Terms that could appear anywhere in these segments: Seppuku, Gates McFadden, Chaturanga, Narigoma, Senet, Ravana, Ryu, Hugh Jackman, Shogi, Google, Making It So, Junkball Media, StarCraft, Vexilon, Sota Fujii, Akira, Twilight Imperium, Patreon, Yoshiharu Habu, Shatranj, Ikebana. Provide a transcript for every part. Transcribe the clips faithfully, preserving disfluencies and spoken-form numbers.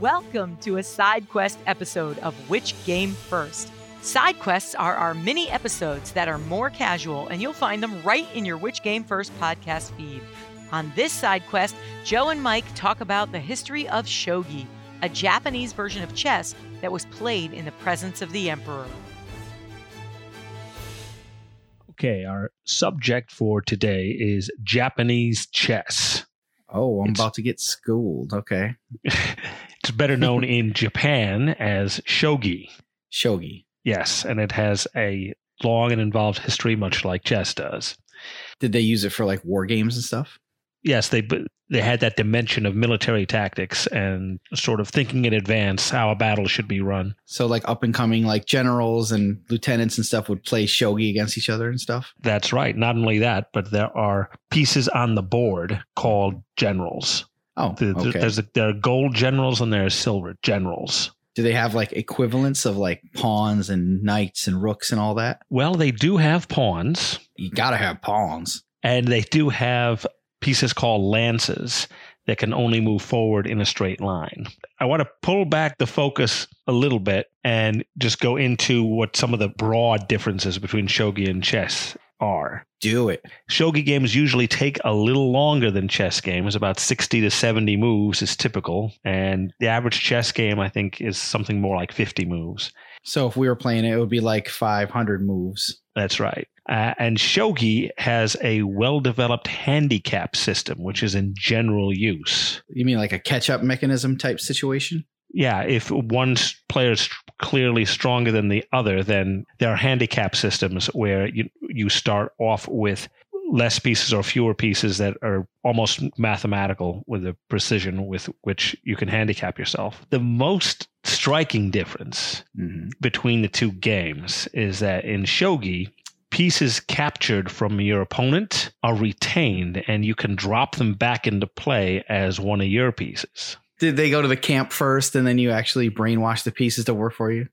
Welcome to a side quest episode of Which Game First? Side quests are our mini episodes that are more casual, and you'll find them right in your Which Game First podcast feed. On this side quest, Joe and Mike talk about the history of Shogi, a Japanese version of chess that was played in the presence of the emperor. Okay, our subject for today is Japanese chess. Oh, I'm it's, about to get schooled. Okay. It's better known in Japan as shogi. Shogi. Yes, and it has a long and involved history, much like chess does. Did they use it for like war games and stuff? Yes, they they had that dimension of military tactics and sort of thinking in advance how a battle should be run. So like up and coming like generals and lieutenants and stuff would play shogi against each other and stuff? That's right. Not only that, but there are pieces on the board called generals. Oh, the, okay. There's a, there are gold generals and there are silver generals. Do they have like equivalents of like pawns and knights and rooks and all that? Well, they do have pawns. You got to have pawns. And they do have pieces called lances that can only move forward in a straight line. I want to pull back the focus a little bit and just go into what some of the broad differences between shogi and chess are. Do it. Shogi games usually take a little longer than chess games. About sixty to seventy moves is typical. And the average chess game, I think, is something more like fifty moves. So if we were playing it, it would be like five hundred moves. That's right. Uh, and shogi has a well-developed handicap system, which is in general use. You mean like a catch-up mechanism type situation? Yeah. If one player is clearly stronger than the other, then there are handicap systems where you, you start off with less pieces or fewer pieces that are almost mathematical with the precision with which you can handicap yourself. The most striking difference mm-hmm. between the two games is that in shogi, pieces captured from your opponent are retained and you can drop them back into play as one of your pieces. Did they go to the camp first and then you actually brainwash the pieces to work for you?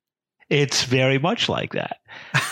It's very much like that.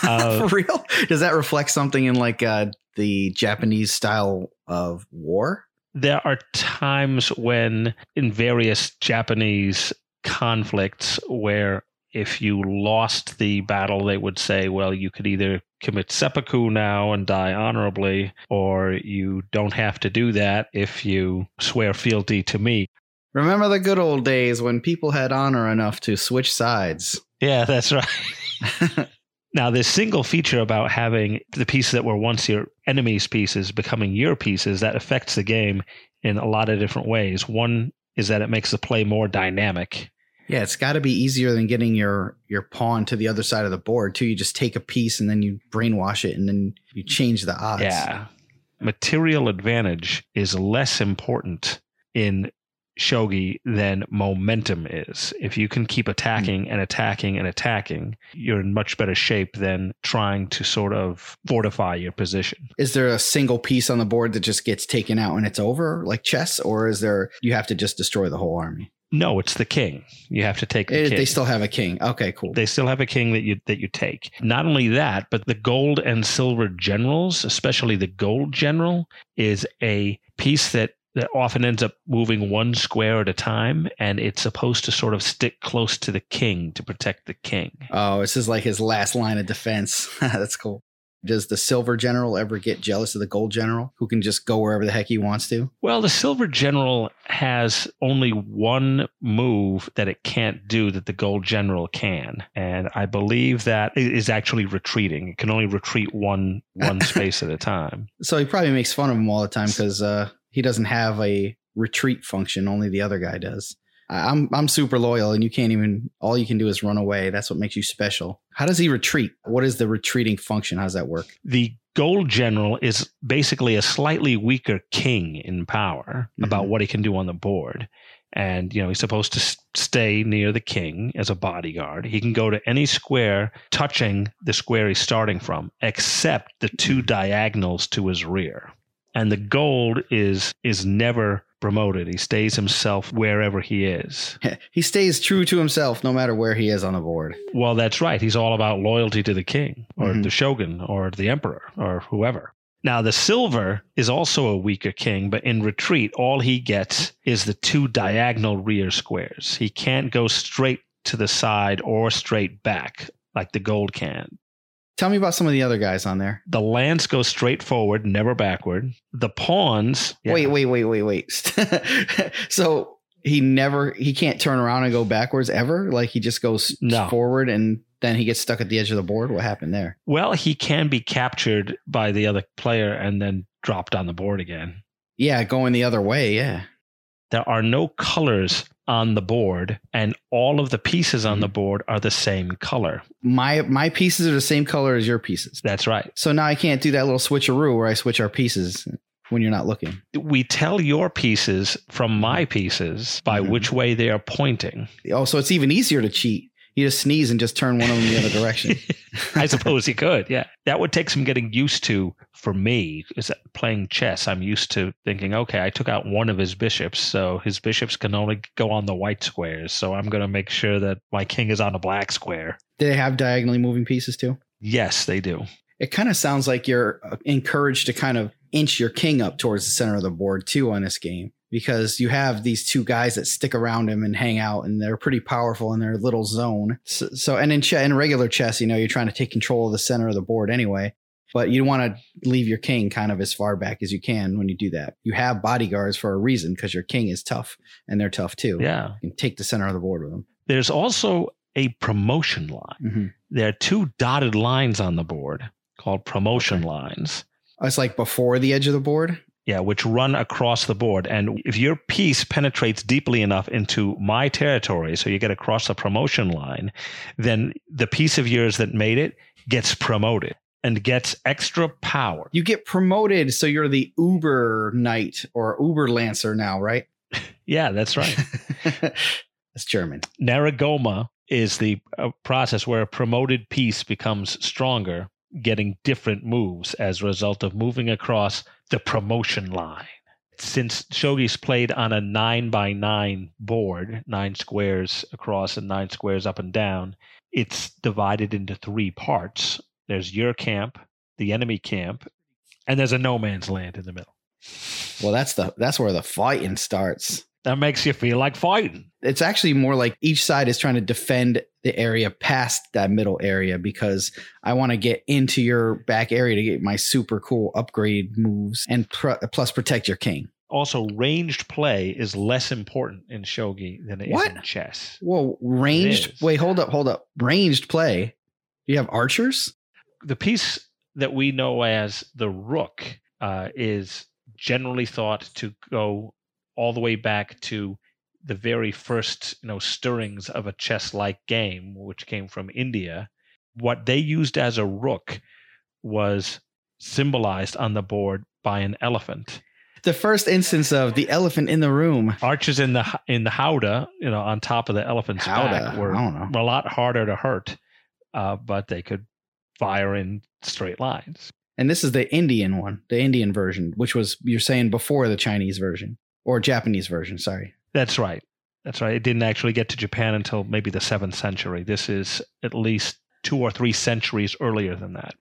Uh, for real? Does that reflect something in like uh, the Japanese style of war? There are times when in various Japanese conflicts where if you lost the battle, they would say, well, you could either commit seppuku now and die honorably, or you don't have to do that if you swear fealty to me. Remember the good old days when people had honor enough to switch sides. Yeah, that's right. Now, this single feature about having the pieces that were once your enemy's pieces becoming your pieces, that affects the game in a lot of different ways. One is that it makes the play more dynamic. Yeah, it's got to be easier than getting your, your pawn to the other side of the board, too. You just take a piece and then you brainwash it and then you change the odds. Yeah. Material advantage is less important in shogi than momentum is. If you can keep attacking and attacking and attacking, you're in much better shape than trying to sort of fortify your position. Is there a single piece on the board that just gets taken out and it's over, like chess? Or is there, you have to just destroy the whole army? No, it's the king. You have to take the it, king. They still have a king. Okay, cool. They still have a king that you that you take. Not only that, but the gold and silver generals, especially the gold general, is a piece that, that often ends up moving one square at a time, and it's supposed to sort of stick close to the king to protect the king. Oh, this is like his last line of defense. That's cool. Does the silver general ever get jealous of the gold general who can just go wherever the heck he wants to? Well, the silver general has only one move that it can't do that the gold general can. And I believe that it is actually retreating. It can only retreat one one space at a time. So he probably makes fun of him all the time because uh, he doesn't have a retreat function. Only the other guy does. I'm I'm super loyal and you can't even, all you can do is run away. That's what makes you special. How does he retreat? What is the retreating function? How does that work? The gold general is basically a slightly weaker king in power mm-hmm. about what he can do on the board. And, you know, he's supposed to stay near the king as a bodyguard. He can go to any square touching the square he's starting from, except the two diagonals to his rear. And the gold is is never promoted. He stays himself wherever he is. He stays true to himself no matter where he is on the board. Well, that's right. He's all about loyalty to the king or mm-hmm. the shogun or the emperor or whoever. Now, the silver is also a weaker king, but in retreat, all he gets is the two diagonal rear squares. He can't go straight to the side or straight back like the gold can. Tell me about some of the other guys on there. The lance goes straight forward, never backward. The pawns. Yeah. Wait, wait, wait, wait, wait. So he never, he can't turn around and go backwards ever? Like he just goes no. forward and then he gets stuck at the edge of the board? What happened there? Well, he can be captured by the other player and then dropped on the board again. Yeah, going the other way, yeah. There are no colors on the board, and all of the pieces on the board are the same color. My my pieces are the same color as your pieces. That's right. So now I can't do that little switcheroo where I switch our pieces when you're not looking. We tell your pieces from my pieces by mm-hmm. which way they are pointing. Oh, so it's even easier to cheat. You just sneeze and just turn one of them the other direction. I suppose he could, yeah. That would take some getting used to for me. Is that playing chess, I'm used to thinking, okay, I took out one of his bishops, so his bishops can only go on the white squares, so I'm going to make sure that my king is on a black square. Do they have diagonally moving pieces too? Yes, they do. It kind of sounds like you're encouraged to kind of inch your king up towards the center of the board too on this game. Because you have these two guys that stick around him and hang out, and they're pretty powerful in their little zone. So, so and in, ch- in regular chess, you know, you're trying to take control of the center of the board anyway, but you want to leave your king kind of as far back as you can when you do that. You have bodyguards for a reason because your king is tough, and they're tough too. Yeah. You can take the center of the board with them. There's also a promotion line. Mm-hmm. There are two dotted lines on the board called promotion okay. lines. Oh, it's like before the edge of the board? Yeah, which run across the board. And if your piece penetrates deeply enough into my territory, so you get across the promotion line, then the piece of yours that made it gets promoted and gets extra power. You get promoted, so you're the Uber Knight or Uber Lancer now, right? Yeah, that's right. That's German. Narigoma is the uh, process where a promoted piece becomes stronger, getting different moves as a result of moving across the promotion line. Since Shogi's played on a nine by nine board, nine squares across and nine squares up and down, it's divided into three parts. There's your camp, the enemy camp, and there's a no man's land in the middle. Well, that's the that's where the fighting starts. That makes you feel like fighting. It's actually more like each side is trying to defend the area past that middle area because I want to get into your back area to get my super cool upgrade moves and pr- plus protect your king. Also, ranged play is less important in Shogi than it what? is in chess. Whoa, ranged? Wait, hold up, hold up. Ranged play? You have archers? The piece that we know as the rook uh, is generally thought to go all the way back to the very first, you know, stirrings of a chess-like game, which came from India. What they used as a rook was symbolized on the board by an elephant. The first instance of the elephant in the room. Archers in the in the howdah, you know, on top of the elephant's howdah. back were, were a lot harder to hurt, uh, but they could fire in straight lines. And this is the Indian one, the Indian version, which was, you're saying, before the Chinese version. Or Japanese version, sorry. That's right. That's right. It didn't actually get to Japan until maybe the seventh century. This is at least two or three centuries earlier than that.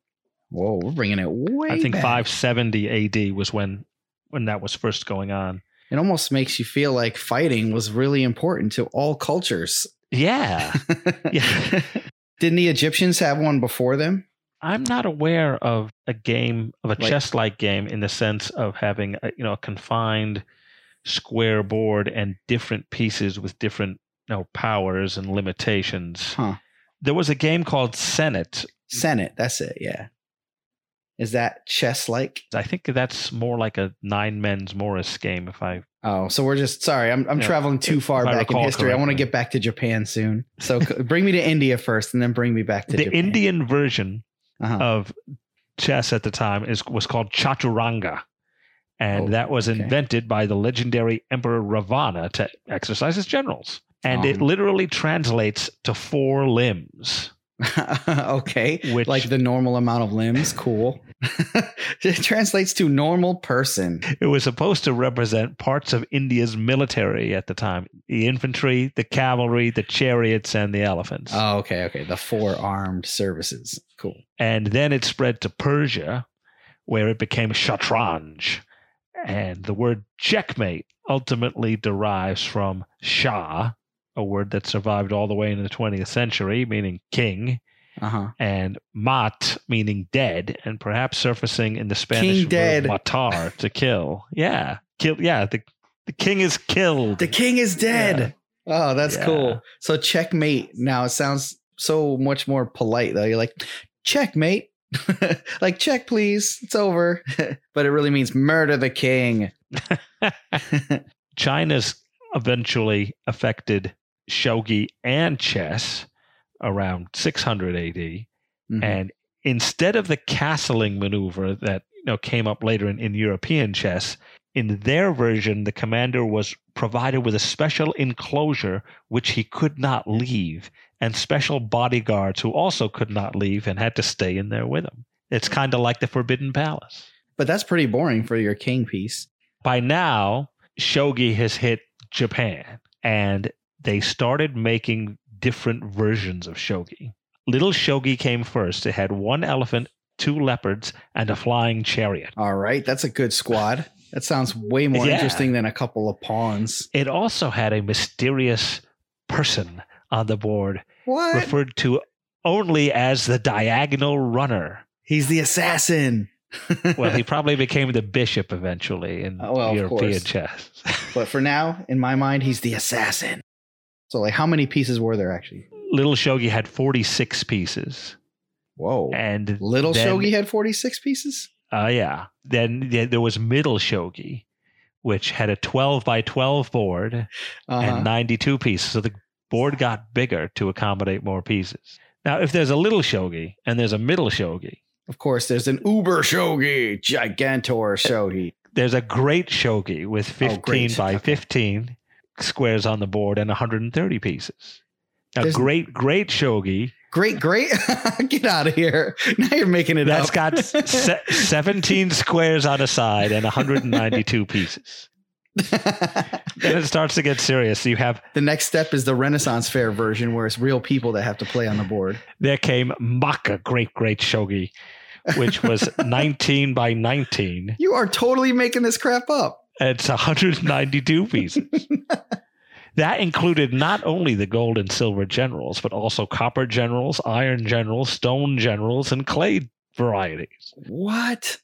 Whoa, we're bringing it way back. I think back. five seventy A D was when, when that was first going on. It almost makes you feel like fighting was really important to all cultures. Yeah. yeah. Didn't the Egyptians have one before them? I'm not aware of a game, of a like, chess-like game in the sense of having a, you know, a confined square board and different pieces with different, you know, powers and limitations. Huh. There was a game called Senet. Senet, that's it, yeah. Is that chess-like? I think that's more like a nine men's Morris game if I... Oh, so we're just... Sorry, I'm I'm you know, traveling too far back in history. Correctly. I want to get back to Japan soon. So bring me to India first and then bring me back to the Japan. The Indian version uh-huh. of chess at the time is was called Chaturanga. And oh, that was okay. invented by the legendary Emperor Ravana to exercise his generals. And um, it literally translates to four limbs. okay. Which, like the normal amount of limbs. Cool. It translates to normal person. It was supposed to represent parts of India's military at the time. The infantry, the cavalry, the chariots, and the elephants. Oh, okay. Okay. The four armed services. Cool. And then it spread to Persia, where it became Shatranj. And the word checkmate ultimately derives from Shah, a word that survived all the way into the twentieth century, meaning king, uh-huh. and mat, meaning dead, and perhaps surfacing in the Spanish king dead. Word matar, to kill. Yeah. kill. Yeah, the, the king is killed. The king is dead. Yeah. Oh, that's yeah. cool. So checkmate now, it sounds so much more polite, though. You're like, checkmate. Like, check, please. It's over. But it really means murder the king. China's eventually affected shogi and chess around six hundred A D. Mm-hmm. And instead of the castling maneuver that you know came up later in, in European chess, in their version, the commander was provided with a special enclosure which he could not leave, and special bodyguards who also could not leave and had to stay in there with him. It's kind of like the Forbidden Palace. But that's pretty boring for your king piece. By now, shogi has hit Japan, and they started making different versions of shogi. Little shogi came first. It had one elephant, two leopards, and a flying chariot. All right, that's a good squad. That sounds way more yeah. interesting than a couple of pawns. It also had a mysterious person on the board, what? referred to only as the diagonal runner. He's the assassin. Well, he probably became the bishop eventually in uh, well, European chess. But for now, in my mind, he's the assassin. So, like, how many pieces were there actually? Little shogi had forty-six pieces. Whoa. And Little then, shogi had forty-six pieces? Uh, yeah. Then there was Middle Shogi, which had a twelve by twelve board uh-huh. and ninety-two pieces. So the board got bigger to accommodate more pieces. Now, if there's a Little Shogi and there's a Middle Shogi, of course, there's an Uber Shogi, Gigantor Shogi. There's a Great Shogi with fifteen oh, by okay. fifteen squares on the board and one hundred thirty pieces. Now, there's Great, Great Shogi. Great, great. Get out of here. Now you're making it That's up. That's got se- seventeen squares on a side and one hundred ninety-two pieces. Then it starts to get serious. So you have the next step is the Renaissance Fair version where it's real people that have to play on the board. There came Maka, Great, Great Shogi, which was nineteen by nineteen. You are totally making this crap up. It's one hundred ninety-two pieces. That included not only the gold and silver generals, but also copper generals, iron generals, stone generals, and clay varieties. What?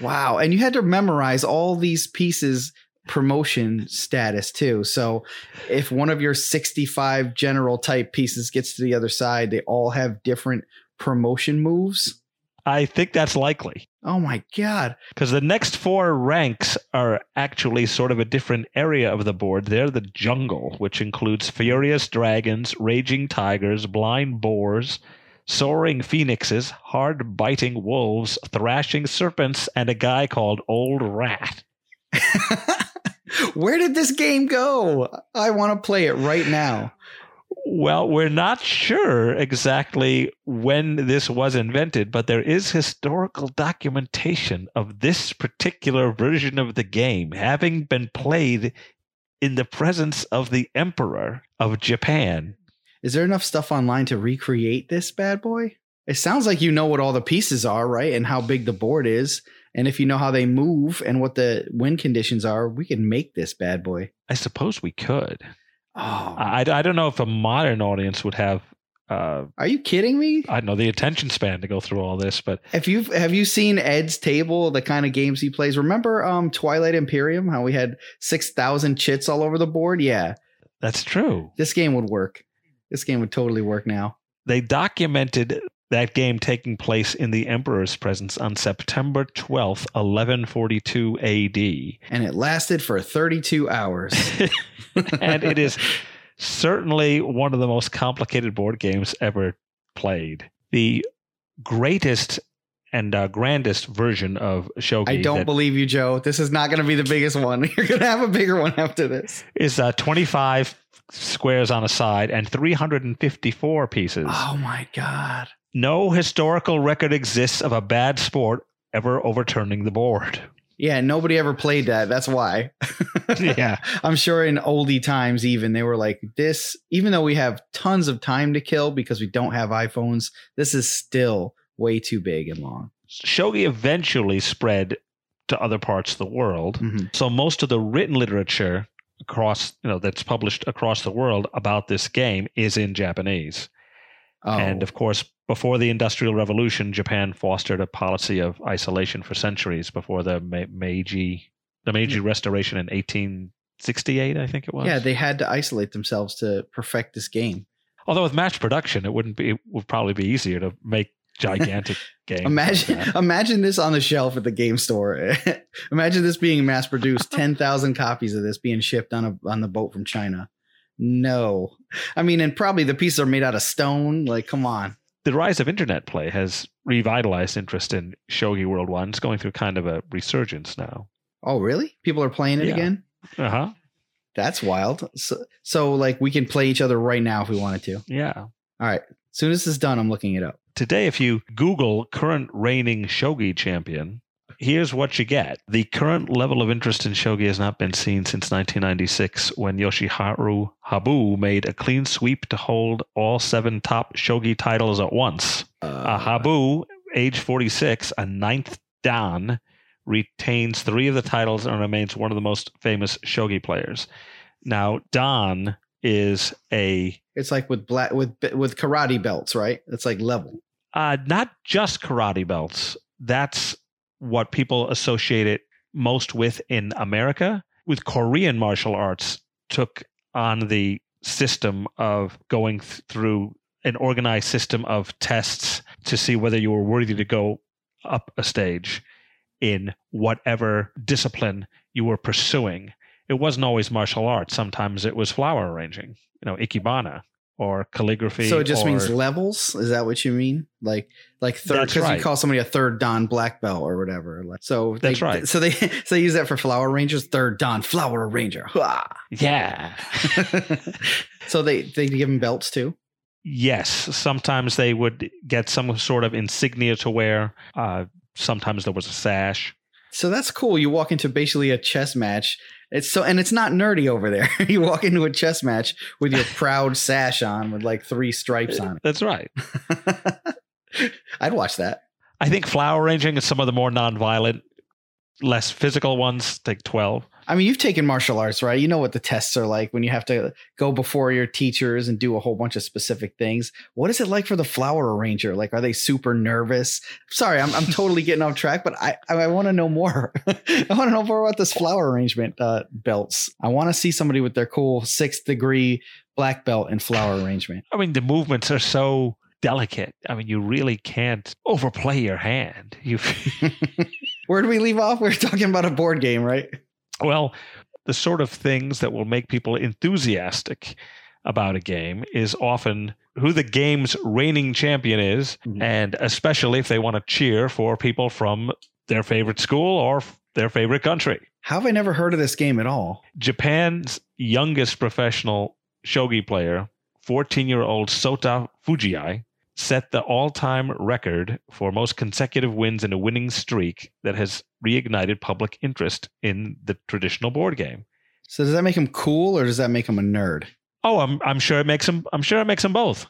Wow. And you had to memorize all these pieces' promotion status, too. So if one of your sixty-five general type pieces gets to the other side, they all have different promotion moves. I think that's likely. Oh, my God. Because the next four ranks are actually sort of a different area of the board. They're the jungle, which includes furious dragons, raging tigers, blind boars, soaring phoenixes, hard-biting wolves, thrashing serpents, and a guy called Old Rat. Where did this game go? I want to play it right now. Well, we're not sure exactly when this was invented, but there is historical documentation of this particular version of the game having been played in the presence of the Emperor of Japan. Is there enough stuff online to recreate this bad boy? It sounds like you know what all the pieces are, right? And how big the board is. And if you know how they move and what the wind conditions are, we can make this bad boy. I suppose we could. Oh. I, I don't know if a modern audience would have. Uh, Are you kidding me? I don't know the attention span to go through all this, but if you have you seen Ed's table, the kind of games he plays. Remember, um, Twilight Imperium, how we had six thousand chits all over the board. Yeah, that's true. This game would work. This game would totally work now. They documented that game taking place in the Emperor's presence on September twelfth, eleven forty-two A D, and it lasted for thirty-two hours. And it is certainly one of the most complicated board games ever played. The greatest and uh, grandest version of shogi. I don't believe you, Joe. This is not going to be the biggest one. You're going to have a bigger one after this. Is uh, twenty-five squares on a side and three hundred fifty-four pieces. Oh my God. No historical record exists of a bad sport ever overturning the board. Yeah, nobody ever played that. That's why. Yeah. I'm sure in oldie times even, they were like, this, even though we have tons of time to kill because we don't have iPhones, this is still way too big and long. Shogi eventually spread to other parts of the world. Mm-hmm. So most of the written literature across, you know, that's published across the world about this game is in Japanese. Oh. And of course, before the Industrial Revolution, Japan fostered a policy of isolation for centuries before the Meiji the Meiji mm-hmm. Restoration in eighteen sixty-eight, I think it was. Yeah, they had to isolate themselves to perfect this game. Although with mass production, it wouldn't be it would probably be easier to make gigantic games. Imagine like imagine this on the shelf at the game store. Imagine this being mass produced, ten thousand copies of this being shipped on a on the boat from China. No. I mean, and probably the pieces are made out of stone. Like, come on. The rise of internet play has revitalized interest in Shogi World One. It's going through kind of a resurgence now. Oh, really? People are playing it yeah. again? Uh-huh. That's wild. So, so, like, we can play each other right now if we wanted to. Yeah. All right. As soon as this is done, I'm looking it up. Today, if you Google current reigning Shogi champion, here's what you get. The current level of interest in Shogi has not been seen since nineteen ninety-six, when Yoshiharu Habu made a clean sweep to hold all seven top Shogi titles at once. Uh, uh, Habu, age forty-six, a ninth dan, retains three of the titles and remains one of the most famous Shogi players. Now, dan is a... It's like with black with with karate belts, right? It's like level. Uh, not just karate belts. That's what people associate it most with in America. With Korean martial arts, took on the system of going th- through an organized system of tests to see whether you were worthy to go up a stage in whatever discipline you were pursuing. It wasn't always martial arts. Sometimes it was flower arranging, you know, Ikebana or calligraphy. So it just or, means levels? Is that what you mean? Like, like third, because right. you call somebody a third dan black belt or whatever. So that's they, right. So they so they use that for flower arrangers. Third dan flower arranger. Yeah. So they they give them belts too. Yes. Sometimes they would get some sort of insignia to wear. Uh, sometimes there was a sash. So that's cool. You walk into basically a chess match. It's so, and it's not nerdy over there. You walk into a chess match with your proud sash on with like three stripes on it. That's right. I'd watch that. I think flower arranging and some of the more nonviolent, less physical ones take twelve. I mean, you've taken martial arts, right? You know what the tests are like when you have to go before your teachers and do a whole bunch of specific things. What is it like for the flower arranger? Like, are they super nervous? Sorry, I'm I'm totally getting off track, but I, I want to know more. I want to know more about this flower arrangement uh, belts. I want to see somebody with their cool sixth degree black belt in flower arrangement. I mean, the movements are so delicate. I mean, you really can't overplay your hand. You. Where did we leave off? We were talking about a board game, right? Well, the sort of things that will make people enthusiastic about a game is often who the game's reigning champion is, mm-hmm. and especially if they want to cheer for people from their favorite school or their favorite country. How have I never heard of this game at all? Japan's youngest professional shogi player, fourteen-year-old Sota Fujii, set the all-time record for most consecutive wins in a winning streak that has reignited public interest in the traditional board game. So does that make him cool, or does that make him a nerd? Oh, I'm I'm sure it makes him I'm sure it makes him both.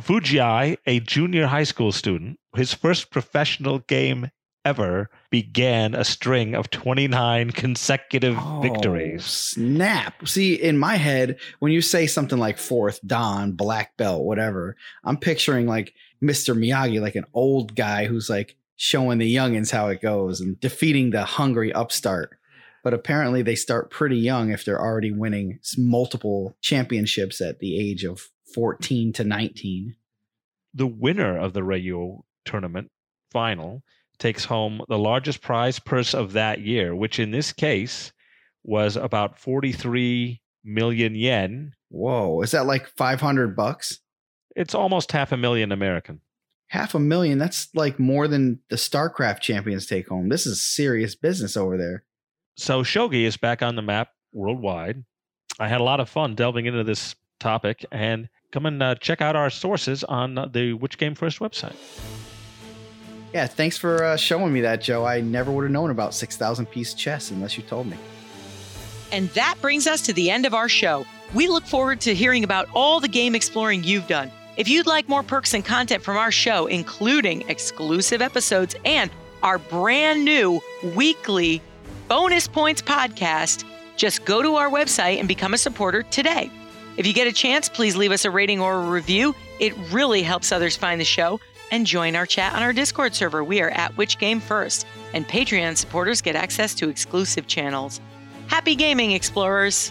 Fujii, a junior high school student, his first professional game ever began a string of twenty-nine consecutive oh, victories. Snap. See, in my head, when you say something like fourth dan, black belt, whatever, I'm picturing like Mister Miyagi, like an old guy who's like showing the youngins how it goes and defeating the hungry upstart. But apparently they start pretty young if they're already winning multiple championships at the age of fourteen to nineteen. The winner of the Ryu tournament final takes home the largest prize purse of that year, which in this case was about forty-three million yen. Whoa. Is that like five hundred bucks? It's almost half a million American. Half a million. That's like more than the StarCraft champions take home. This is serious business over there. So Shogi is back on the map worldwide. I had a lot of fun delving into this topic, and come and uh, check out our sources on the Which Game First website. Yeah, thanks for uh, showing me that, Joe. I never would have known about six thousand piece chess unless you told me. And that brings us to the end of our show. We look forward to hearing about all the game exploring you've done. If you'd like more perks and content from our show, including exclusive episodes and our brand new weekly bonus points podcast, just go to our website and become a supporter today. If you get a chance, please leave us a rating or a review. It really helps others find the show. And join our chat on our Discord server. We are at Which Game First, and Patreon supporters get access to exclusive channels. Happy gaming, explorers!